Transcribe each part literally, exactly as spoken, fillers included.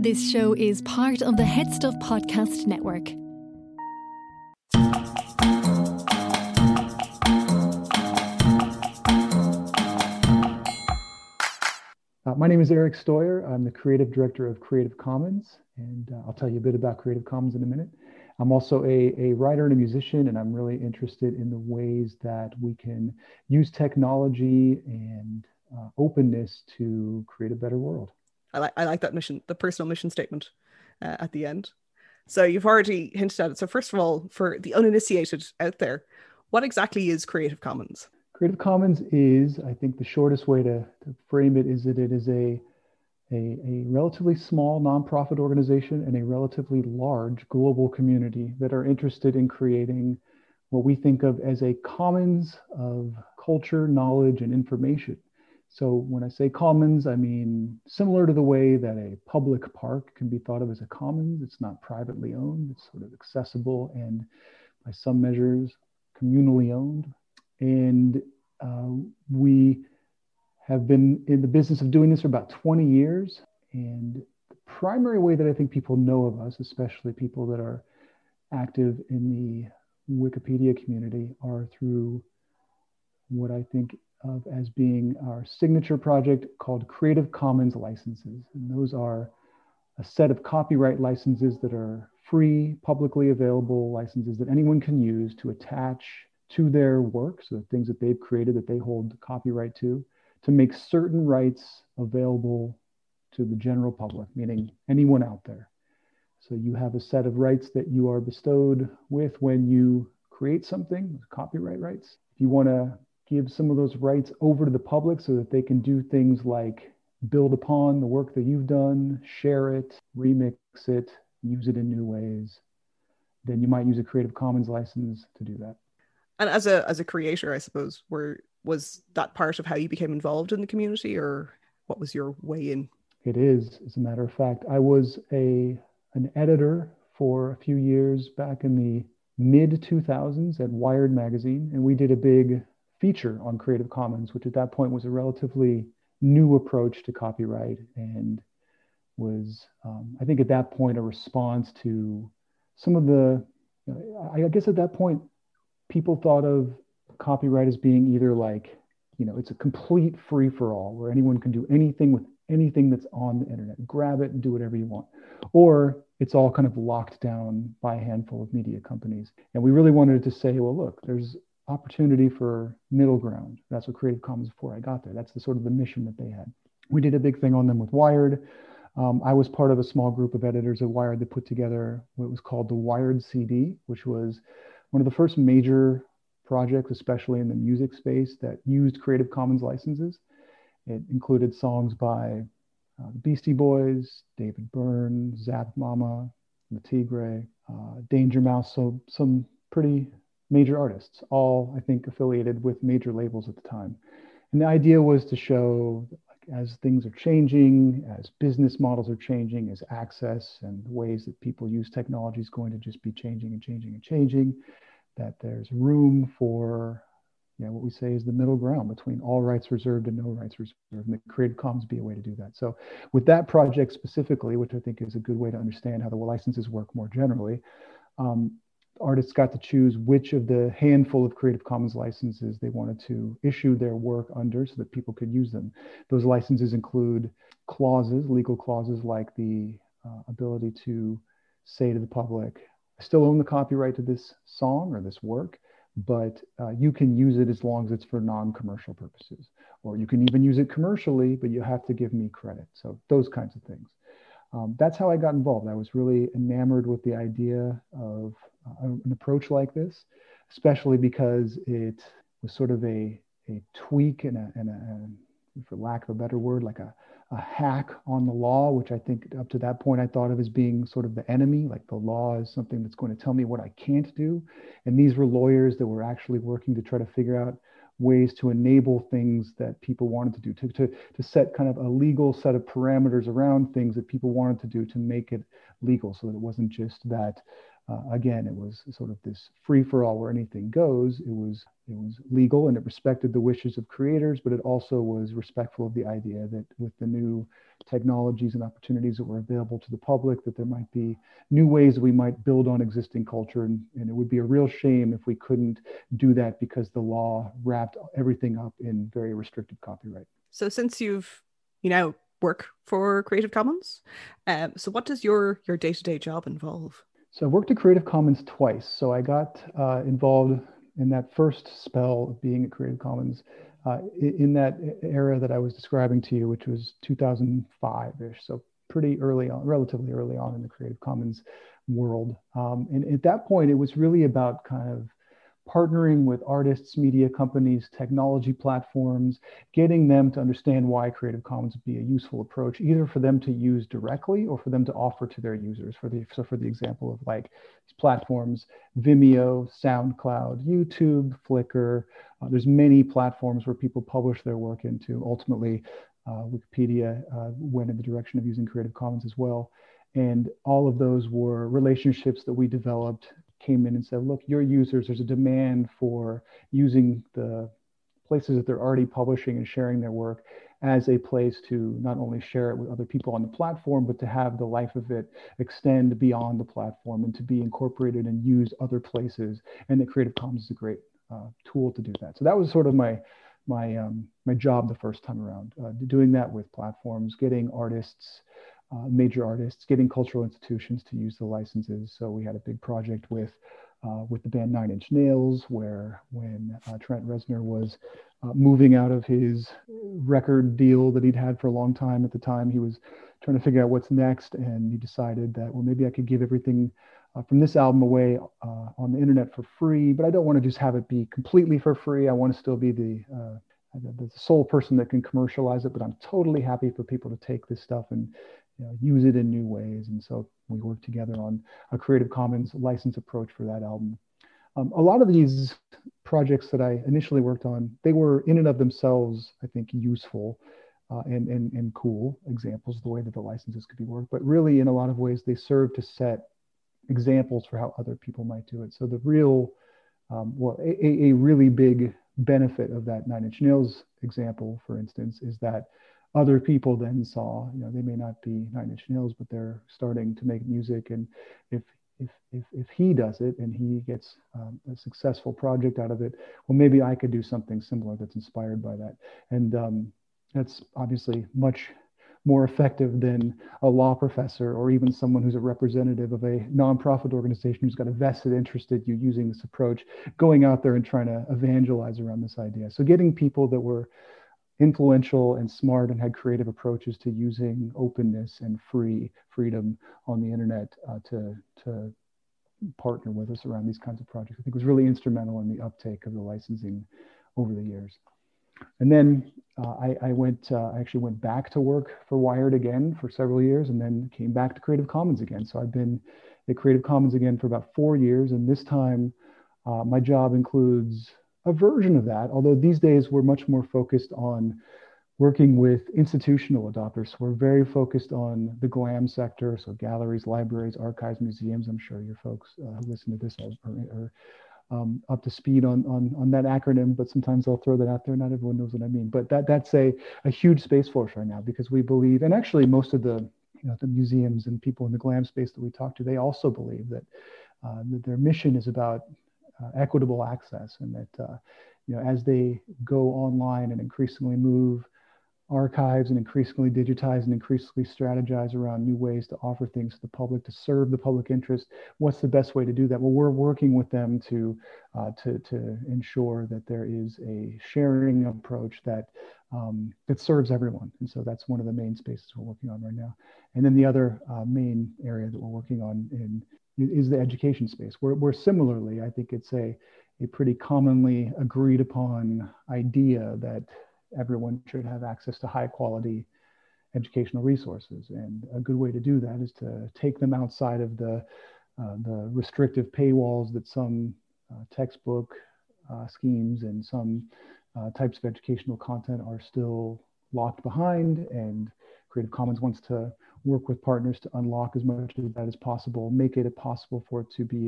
This show is part of the Headstuff Podcast Network. Uh, my name is Eric Stever. I'm the Creative Director of Creative Commons, and uh, I'll tell you a bit about Creative Commons in a minute. I'm also a, a writer and a musician, and I'm really interested in the ways that we can use technology and uh, openness to create a better world. I like I like that mission, the personal mission statement uh, at the end. So you've already hinted at it. So first of all, for the uninitiated out there, what exactly is Creative Commons? Creative Commons is, I think the shortest way to, to frame it is that it is a, a, a relatively small nonprofit organization and a relatively large global community that are interested in creating what we think of as a commons of culture, knowledge, and information. So when I say commons, I mean similar to the way that a public park can be thought of as a commons. It's not privately owned, it's sort of accessible and by some measures communally owned. And uh, we have been in the business of doing this for about twenty years. And the primary way that I think people know of us, especially people that are active in the Wikipedia community, are through what I think of as being our signature project called Creative Commons licenses. And those are a set of copyright licenses that are free, publicly available licenses that anyone can use to attach to their work, so the things that they've created that they hold copyright to, to make certain rights available to the general public, meaning anyone out there. So you have a set of rights that you are bestowed with when you create something, copyright rights. If you want to give some of those rights over to the public so that they can do things like build upon the work that you've done, share it, remix it, use it in new ways, then you might use a Creative Commons license to do that. And as a as a creator, I suppose, were was that part of how you became involved in the community, or what was your way in? It is, as a matter of fact. I was a an editor for a few years back in the mid two thousands at Wired Magazine, and we did a big feature on Creative Commons, which at that point was a relatively new approach to copyright and was, um, I think at that point, a response to some of the, you know, I guess at that point, people thought of copyright as being either like, you know, it's a complete free-for-all where anyone can do anything with anything that's on the internet, grab it and do whatever you want, or it's all kind of locked down by a handful of media companies. And we really wanted to say, well, look, there's opportunity for middle ground. That's what Creative Commons before I got there. That's the sort of the mission that they had. We did a big thing on them with Wired. Um, I was part of a small group of editors at Wired that put together what was called the Wired C D, which was one of the first major projects, especially in the music space, that used Creative Commons licenses. It included songs by uh, Beastie Boys, David Byrne, Zap Mama, Matigre, uh, Danger Mouse, so some pretty major artists, all, I think, affiliated with major labels at the time. And the idea was to show, like, as things are changing, as business models are changing, as access and the ways that people use technology is going to just be changing and changing and changing, that there's room for, you know, what we say is the middle ground between all rights reserved and no rights reserved, and that Creative Commons be a way to do that. So with that project specifically, which I think is a good way to understand how the licenses work more generally, um, artists got to choose which of the handful of Creative Commons licenses they wanted to issue their work under so that people could use them. Those licenses include clauses, legal clauses, like the uh, ability to say to the public, I still own the copyright to this song or this work, but uh, you can use it as long as it's for non-commercial purposes. Or you can even use it commercially, but you have to give me credit. So those kinds of things. Um, that's how I got involved. I was really enamored with the idea of uh, an approach like this, especially because it was sort of a, a tweak and a, and a, for lack of a better word, like a, a hack on the law, which I think up to that point I thought of as being sort of the enemy, like the law is something that's going to tell me what I can't do. And these were lawyers that were actually working to try to figure out ways to enable things that people wanted to do, to, to, to set kind of a legal set of parameters around things that people wanted to do to make it legal so that it wasn't just that, uh, again, it was sort of this free-for-all where anything goes. It was, it was legal and it respected the wishes of creators, but it also was respectful of the idea that with the new technologies and opportunities that were available to the public, that there might be new ways that we might build on existing culture. And, and it would be a real shame if we couldn't do that because the law wrapped everything up in very restrictive copyright. So since you've, you know, work for Creative Commons, um, so what does your, your day-to-day job involve? So I worked at Creative Commons twice. So I got uh, involved in that first spell of being at Creative Commons uh, in that era that I was describing to you, which was two thousand five-ish. So pretty early on, relatively early on in the Creative Commons world. Um, and at that point, it was really about kind of partnering with artists, media companies, technology platforms, getting them to understand why Creative Commons would be a useful approach, either for them to use directly or for them to offer to their users. For the, so for the example of like these platforms, Vimeo, SoundCloud, YouTube, Flickr, uh, there's many platforms where people publish their work into. Ultimately, uh, Wikipedia uh, went in the direction of using Creative Commons as well. And all of those were relationships that we developed, came in and said, look, your users, there's a demand for using the places that they're already publishing and sharing their work as a place to not only share it with other people on the platform, but to have the life of it extend beyond the platform and to be incorporated and used other places. And that Creative Commons is a great uh, tool to do that. So that was sort of my my um, my job the first time around, uh, doing that with platforms, getting artists, Uh, major artists, getting cultural institutions to use the licenses. So we had a big project with uh, with the band Nine Inch Nails, where when uh, Trent Reznor was uh, moving out of his record deal that he'd had for a long time, at the time he was trying to figure out what's next, and he decided that, well, maybe I could give everything uh, from this album away uh, on the internet for free, but I don't want to just have it be completely for free. I want to still be the uh, the sole person that can commercialize it, but I'm totally happy for people to take this stuff and You know, use it in new ways. And so we worked together on a Creative Commons license approach for that album. Um, a lot of these projects that I initially worked on, they were in and of themselves, I think, useful uh, and, and, and cool examples of the way that the licenses could be worked. But really, in a lot of ways, they serve to set examples for how other people might do it. So the real, um, well, a, a really big benefit of that Nine Inch Nails example, for instance, is that other people then saw, you know, they may not be Nine Inch Nails, but they're starting to make music. And if if if, if he does it and he gets um, a successful project out of it, well, maybe I could do something similar that's inspired by that. And um, that's obviously much more effective than a law professor or even someone who's a representative of a nonprofit organization who's got a vested interest in you using this approach, going out there and trying to evangelize around this idea. So getting people that were influential and smart and had creative approaches to using openness and free freedom on the internet uh, to, to partner with us around these kinds of projects, I think was really instrumental in the uptake of the licensing over the years. And then uh, I, I went, uh, I actually went back to work for Wired again for several years, and then came back to Creative Commons again. So I've been at Creative Commons again for about four years. And this time uh, my job includes a version of that, although these days we're much more focused on working with institutional adopters. So we're very focused on the GLAM sector, so galleries, libraries, archives, museums. I'm sure your folks uh, who listen to this are, are, are um, up to speed on, on, on that acronym, but sometimes I'll throw that out there. Not everyone knows what I mean, but that, that's a, a huge space for us right now, because we believe, and actually most of the, you know, the museums and people in the GLAM space that we talk to, they also believe that, uh, that their mission is about Uh, equitable access, and that uh, you know, as they go online and increasingly move archives and increasingly digitize and increasingly strategize around new ways to offer things to the public, to serve the public interest, what's the best way to do that? Well, we're working with them to uh, to, to ensure that there is a sharing approach that um, that serves everyone. And so that's one of the main spaces we're working on right now. And then the other uh, main area that we're working on in is the education space, where, where similarly, I think it's a, a pretty commonly agreed upon idea that everyone should have access to high quality educational resources. And a good way to do that is to take them outside of the, uh, the restrictive paywalls that some uh, textbook uh, schemes and some uh, types of educational content are still locked behind. And Creative Commons wants to work with partners to unlock as much of that as possible, make it possible for it to be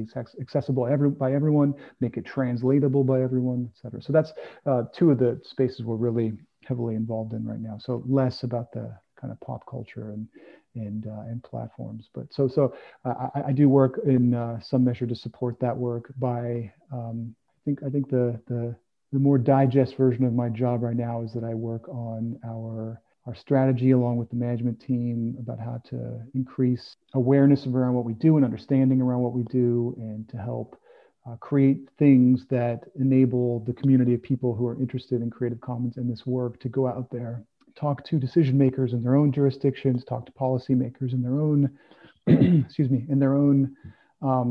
accessible every, by everyone, make it translatable by everyone, et cetera. So that's uh, two of the spaces we're really heavily involved in right now. So less about the kind of pop culture and and uh, and platforms. But so so uh, I, I do work in uh, some measure to support that work by um, I think I think the the the more digest version of my job right now is that I work on our our strategy along with the management team about how to increase awareness around what we do and understanding around what we do, and to help Uh, create things that enable the community of people who are interested in Creative Commons and this work to go out there, talk to decision makers in their own jurisdictions, talk to policymakers in their own, excuse me, in their own um,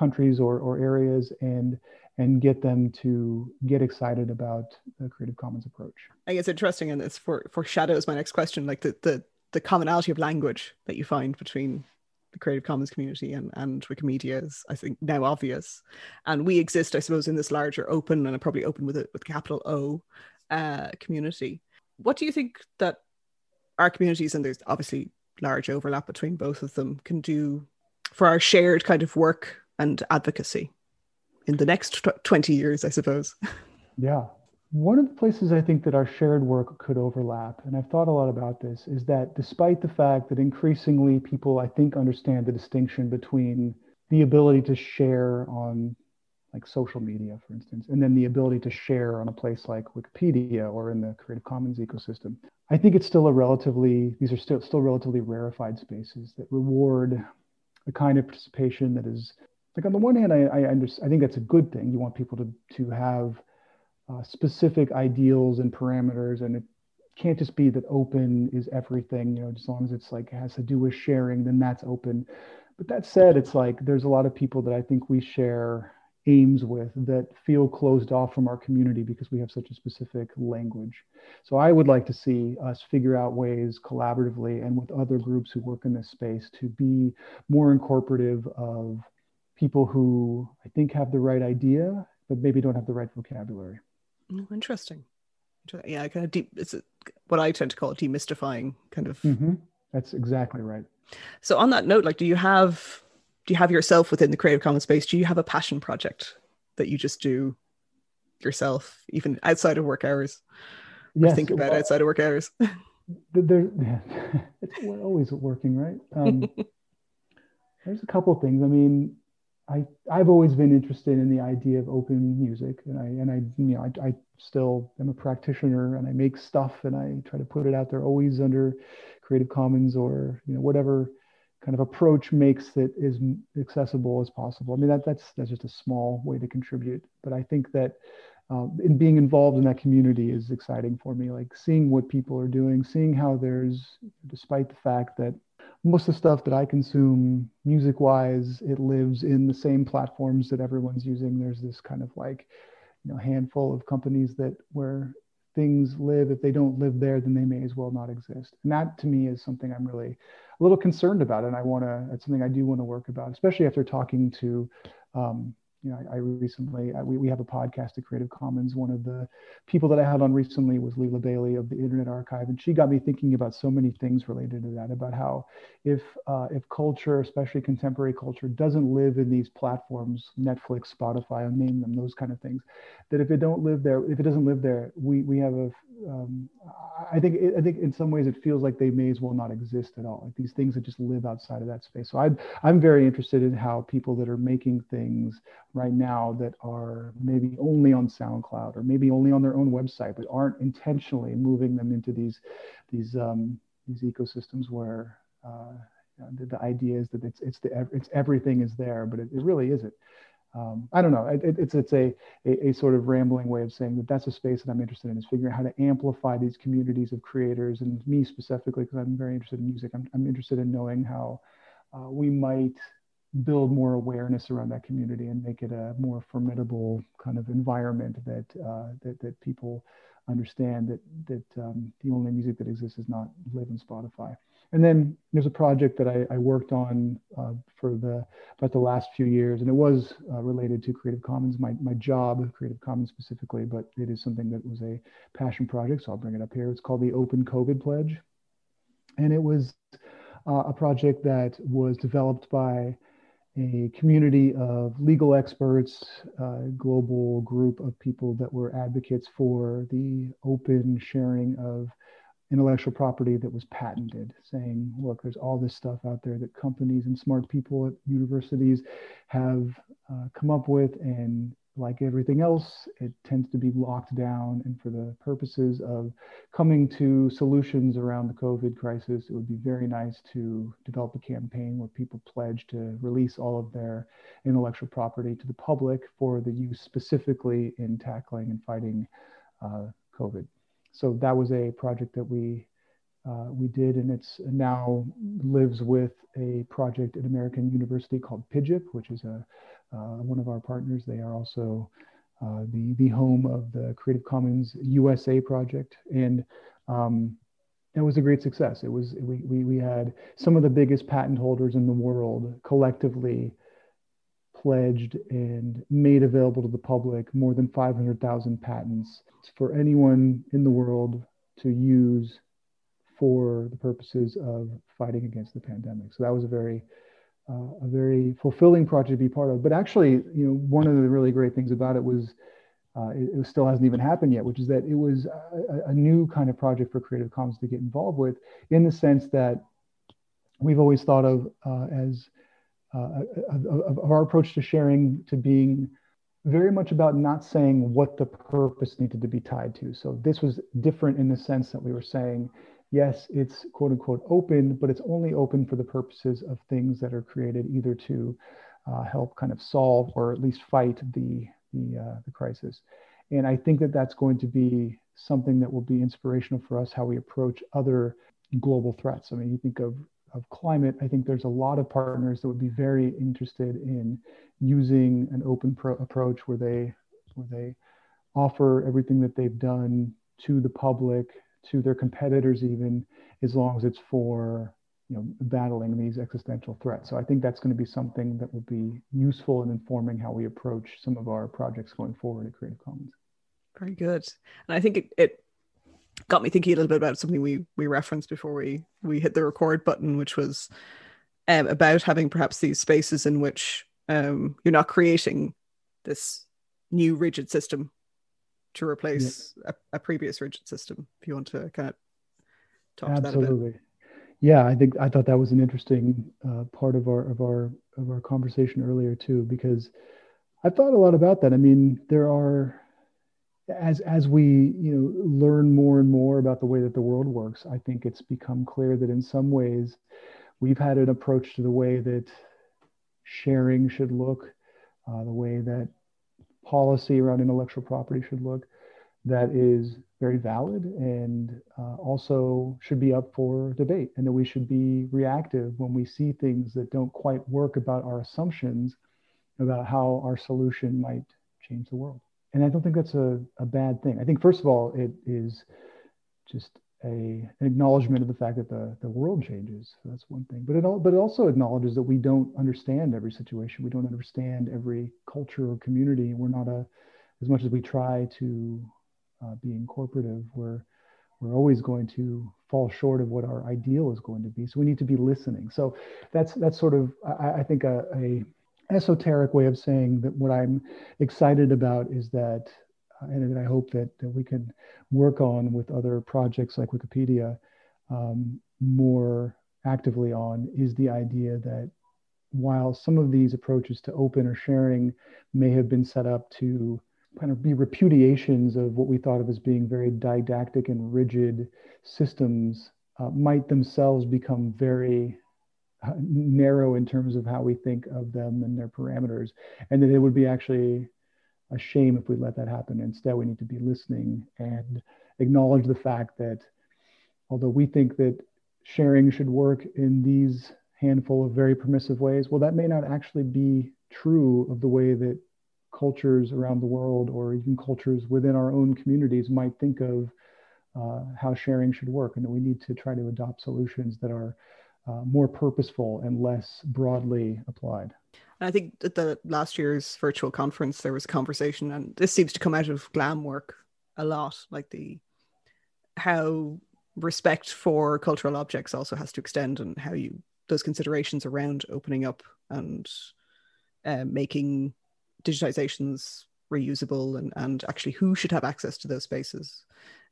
countries or, or areas, and and get them to get excited about the Creative Commons approach. I guess interesting, and this for foreshadows my next question, like the the the commonality of language that you find between the Creative Commons community and, and Wikimedia is, I think, now obvious. And we exist, I suppose, in this larger open, and I probably open with a with capital O, uh, community. What do you think that our communities, and there's obviously large overlap between both of them, can do for our shared kind of work and advocacy in the next twenty years, I suppose? Yeah. One of the places I think that our shared work could overlap, and I've thought a lot about this, is that despite the fact that increasingly people, I think, understand the distinction between the ability to share on like social media, for instance, and then the ability to share on a place like Wikipedia or in the Creative Commons ecosystem, I think it's still a relatively, these are still, still relatively rarefied spaces that reward the kind of participation that is, like on the one hand, I, I, under, I think that's a good thing. You want people to, to have Uh, specific ideals and parameters, and it can't just be that open is everything, you know, as long as it's like has to do with sharing, then that's open. But that said, it's like there's a lot of people that I think we share aims with that feel closed off from our community because we have such a specific language. So I would like to see us figure out ways collaboratively and with other groups who work in this space to be more incorporative of people who I think have the right idea, but maybe don't have the right vocabulary. Interesting. Yeah, kind of deep. It's what I tend to call demystifying, kind of. Mm-hmm. That's exactly right. So, on that note, like, do you have do you have yourself within the Creative Commons space? Do you have a passion project that you just do yourself, even outside of work hours? Yes, think about well, outside of work hours. There, yeah. We're always working, right? Um, there's a couple of things. I mean. I, I've always been interested in the idea of open music, and I and I you know I, I still am a practitioner, and I make stuff and I try to put it out there always under Creative Commons or you know whatever kind of approach makes it as accessible as possible. I mean that that's that's just a small way to contribute, but I think that um, in being involved in that community is exciting for me. Like seeing what people are doing, seeing how there's, despite the fact that most of the stuff that I consume music-wise, it lives in the same platforms that everyone's using. There's this kind of like, you know, handful of companies that where things live. If they don't live there, then they may as well not exist. And that to me is something I'm really a little concerned about. And I want to, it's something I do want to work about, especially after talking to, um, you know, I, I recently, I, we, we have a podcast at Creative Commons. One of the people that I had on recently was Leila Bailey of the Internet Archive. And she got me thinking about so many things related to that, about how if uh, if culture, especially contemporary culture, doesn't live in these platforms, Netflix, Spotify, I'll name them, those kind of things, that if it don't live there, if it doesn't live there, we we have a, um, I think it, I think in some ways it feels like they may as well not exist at all. Like these things that just live outside of that space. So I I'm very interested in how people that are making things right now that are maybe only on SoundCloud or maybe only on their own website, but aren't intentionally moving them into these these um, these ecosystems where uh, the, the idea is that it's it's the it's everything is there, but it, it really isn't. Um, I don't know. It, it's it's a, a a sort of rambling way of saying that that's a space that I'm interested in, is figuring out how to amplify these communities of creators, and me specifically because I'm very interested in music. I'm I'm interested in knowing how uh, we might build more awareness around that community and make it a more formidable kind of environment that uh, that, that people understand that that um, the only music that exists is not live in Spotify. And then there's a project that I, I worked on uh, for the about the last few years, and it was uh, related to Creative Commons, my my job, Creative Commons specifically, but it is something that was a passion project, so I'll bring it up here. It's called the Open COVID Pledge, and it was uh, a project that was developed by a community of legal experts, a global group of people that were advocates for the open sharing of intellectual property that was patented, saying, look, there's all this stuff out there that companies and smart people at universities have uh, come up with, and like everything else, it tends to be locked down. And for the purposes of coming to solutions around the COVID crisis, it would be very nice to develop a campaign where people pledge to release all of their intellectual property to the public for the use specifically in tackling and fighting uh, COVID. So that was a project that we uh, we did, and it's now lives with a project at American University called Pijip, which is a Uh, one of our partners. They are also uh, the, the home of the Creative Commons U S A project. And um, it was a great success. It was, we, we, we had some of the biggest patent holders in the world collectively pledged and made available to the public more than five hundred thousand patents for anyone in the world to use for the purposes of fighting against the pandemic. So that was a very Uh, a very fulfilling project to be part of. But actually, you know, one of the really great things about it was, uh, it, it still hasn't even happened yet, which is that it was a, a new kind of project for Creative Commons to get involved with, in the sense that we've always thought of uh, as uh, of our approach to sharing to being very much about not saying what the purpose needed to be tied to. So this was different in the sense that we were saying, yes, it's quote unquote open, but it's only open for the purposes of things that are created either to uh, help kind of solve or at least fight the, the, uh, the crisis. And I think that that's going to be something that will be inspirational for us, how we approach other global threats. I mean, you think of, of climate, I think there's a lot of partners that would be very interested in using an open pro approach where they, where they offer everything that they've done to the public, to their competitors even, as long as it's for, you know, battling these existential threats. So I think that's going to be something that will be useful in informing how we approach some of our projects going forward at Creative Commons. Very good. And I think it, it got me thinking a little bit about something we we referenced before we, we hit the record button, which was um, about having perhaps these spaces in which um, you're not creating this new rigid system to replace yeah. a, a previous rigid system, if you want to kind of talk Absolutely. to that a bit. Yeah, I think I thought that was an interesting uh, part of our of our of our conversation earlier too, because I've thought a lot about that. I mean, there are, as as we you know learn more and more about the way that the world works, I think it's become clear that in some ways we've had an approach to the way that sharing should look, uh, the way that policy around intellectual property should look, that is very valid and uh, also should be up for debate, and that we should be reactive when we see things that don't quite work about our assumptions about how our solution might change the world. And I don't think that's a, a bad thing. I think, first of all, it is just a, an acknowledgement of the fact that the, the world changes. So that's one thing. But it, all, but it also acknowledges that we don't understand every situation. We don't understand every culture or community. We're not a, as much as we try to uh, be incorporative, we're, we're always going to fall short of what our ideal is going to be. So we need to be listening. So that's, that's sort of, I, I think, a, a esoteric way of saying that what I'm excited about is that and that I hope that, that we can work on with other projects like Wikipedia um, more actively on, is the idea that while some of these approaches to open or sharing may have been set up to kind of be repudiations of what we thought of as being very didactic and rigid systems, uh, might themselves become very uh, narrow in terms of how we think of them and their parameters, and that it would be actually a shame if we let that happen. Instead, we need to be listening and acknowledge the fact that although we think that sharing should work in these handful of very permissive ways, well, that may not actually be true of the way that cultures around the world, or even cultures within our own communities, might think of uh, how sharing should work, and that we need to try to adopt solutions that are uh, more purposeful and less broadly applied. I think at the last year's virtual conference, there was a conversation, and this seems to come out of glam work a lot, like the how respect for cultural objects also has to extend, and how you those considerations around opening up and uh, making digitizations reusable, and, and actually who should have access to those spaces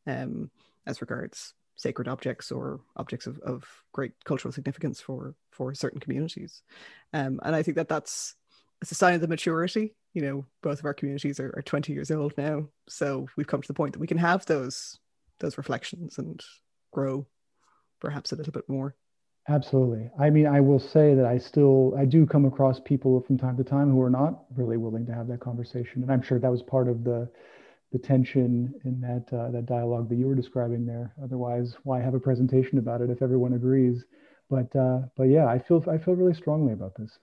um, as regards sacred objects or objects of, of great cultural significance for for certain communities. Um, and I think that that's it's a sign of the maturity. You know, both of our communities are, are twenty years old now. So we've come to the point that we can have those those reflections and grow perhaps a little bit more. Absolutely. I mean, I will say that I still, I do come across people from time to time who are not really willing to have that conversation. And I'm sure that was part of the the tension in that uh, that dialogue that you were describing there. Otherwise, why have a presentation about it if everyone agrees? But uh, but yeah, I feel I feel really strongly about this.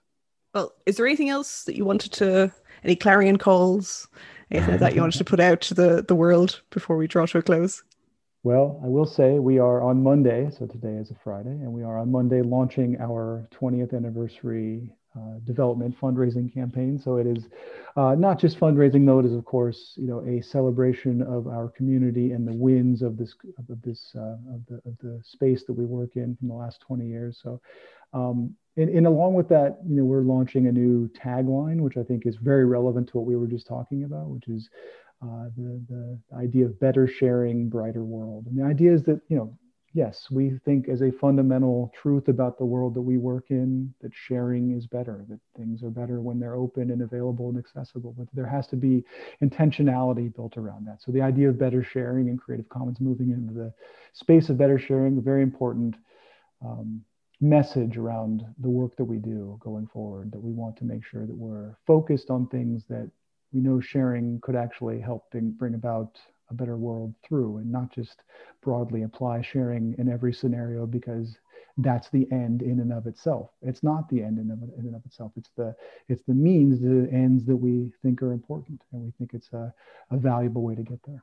Well, is there anything else that you wanted to, any clarion calls, anything that you wanted to put out to the, the world before we draw to a close? Well, I will say we are on Monday, so today is a Friday, and we are on Monday launching our twentieth anniversary uh, development fundraising campaign. So it is uh, not just fundraising, though. It is, of course, you know, a celebration of our community and the wins of this of this uh, of, the, of the space that we work in from the last twenty years. So, um, and, and along with that, you know, we're launching a new tagline, which I think is very relevant to what we were just talking about, which is. Uh, the, the idea of better sharing, brighter world. And the idea is that, you know, yes, we think as a fundamental truth about the world that we work in, that sharing is better, that things are better when they're open and available and accessible, but there has to be intentionality built around that. So the idea of better sharing and Creative Commons moving into the space of better sharing, a very important um, message around the work that we do going forward, that we want to make sure that we're focused on things that we know sharing could actually help bring about a better world through, and not just broadly apply sharing in every scenario because that's the end in and of itself. It's not the end in and of itself. It's the it's the means to the ends that we think are important, and we think it's a, a valuable way to get there.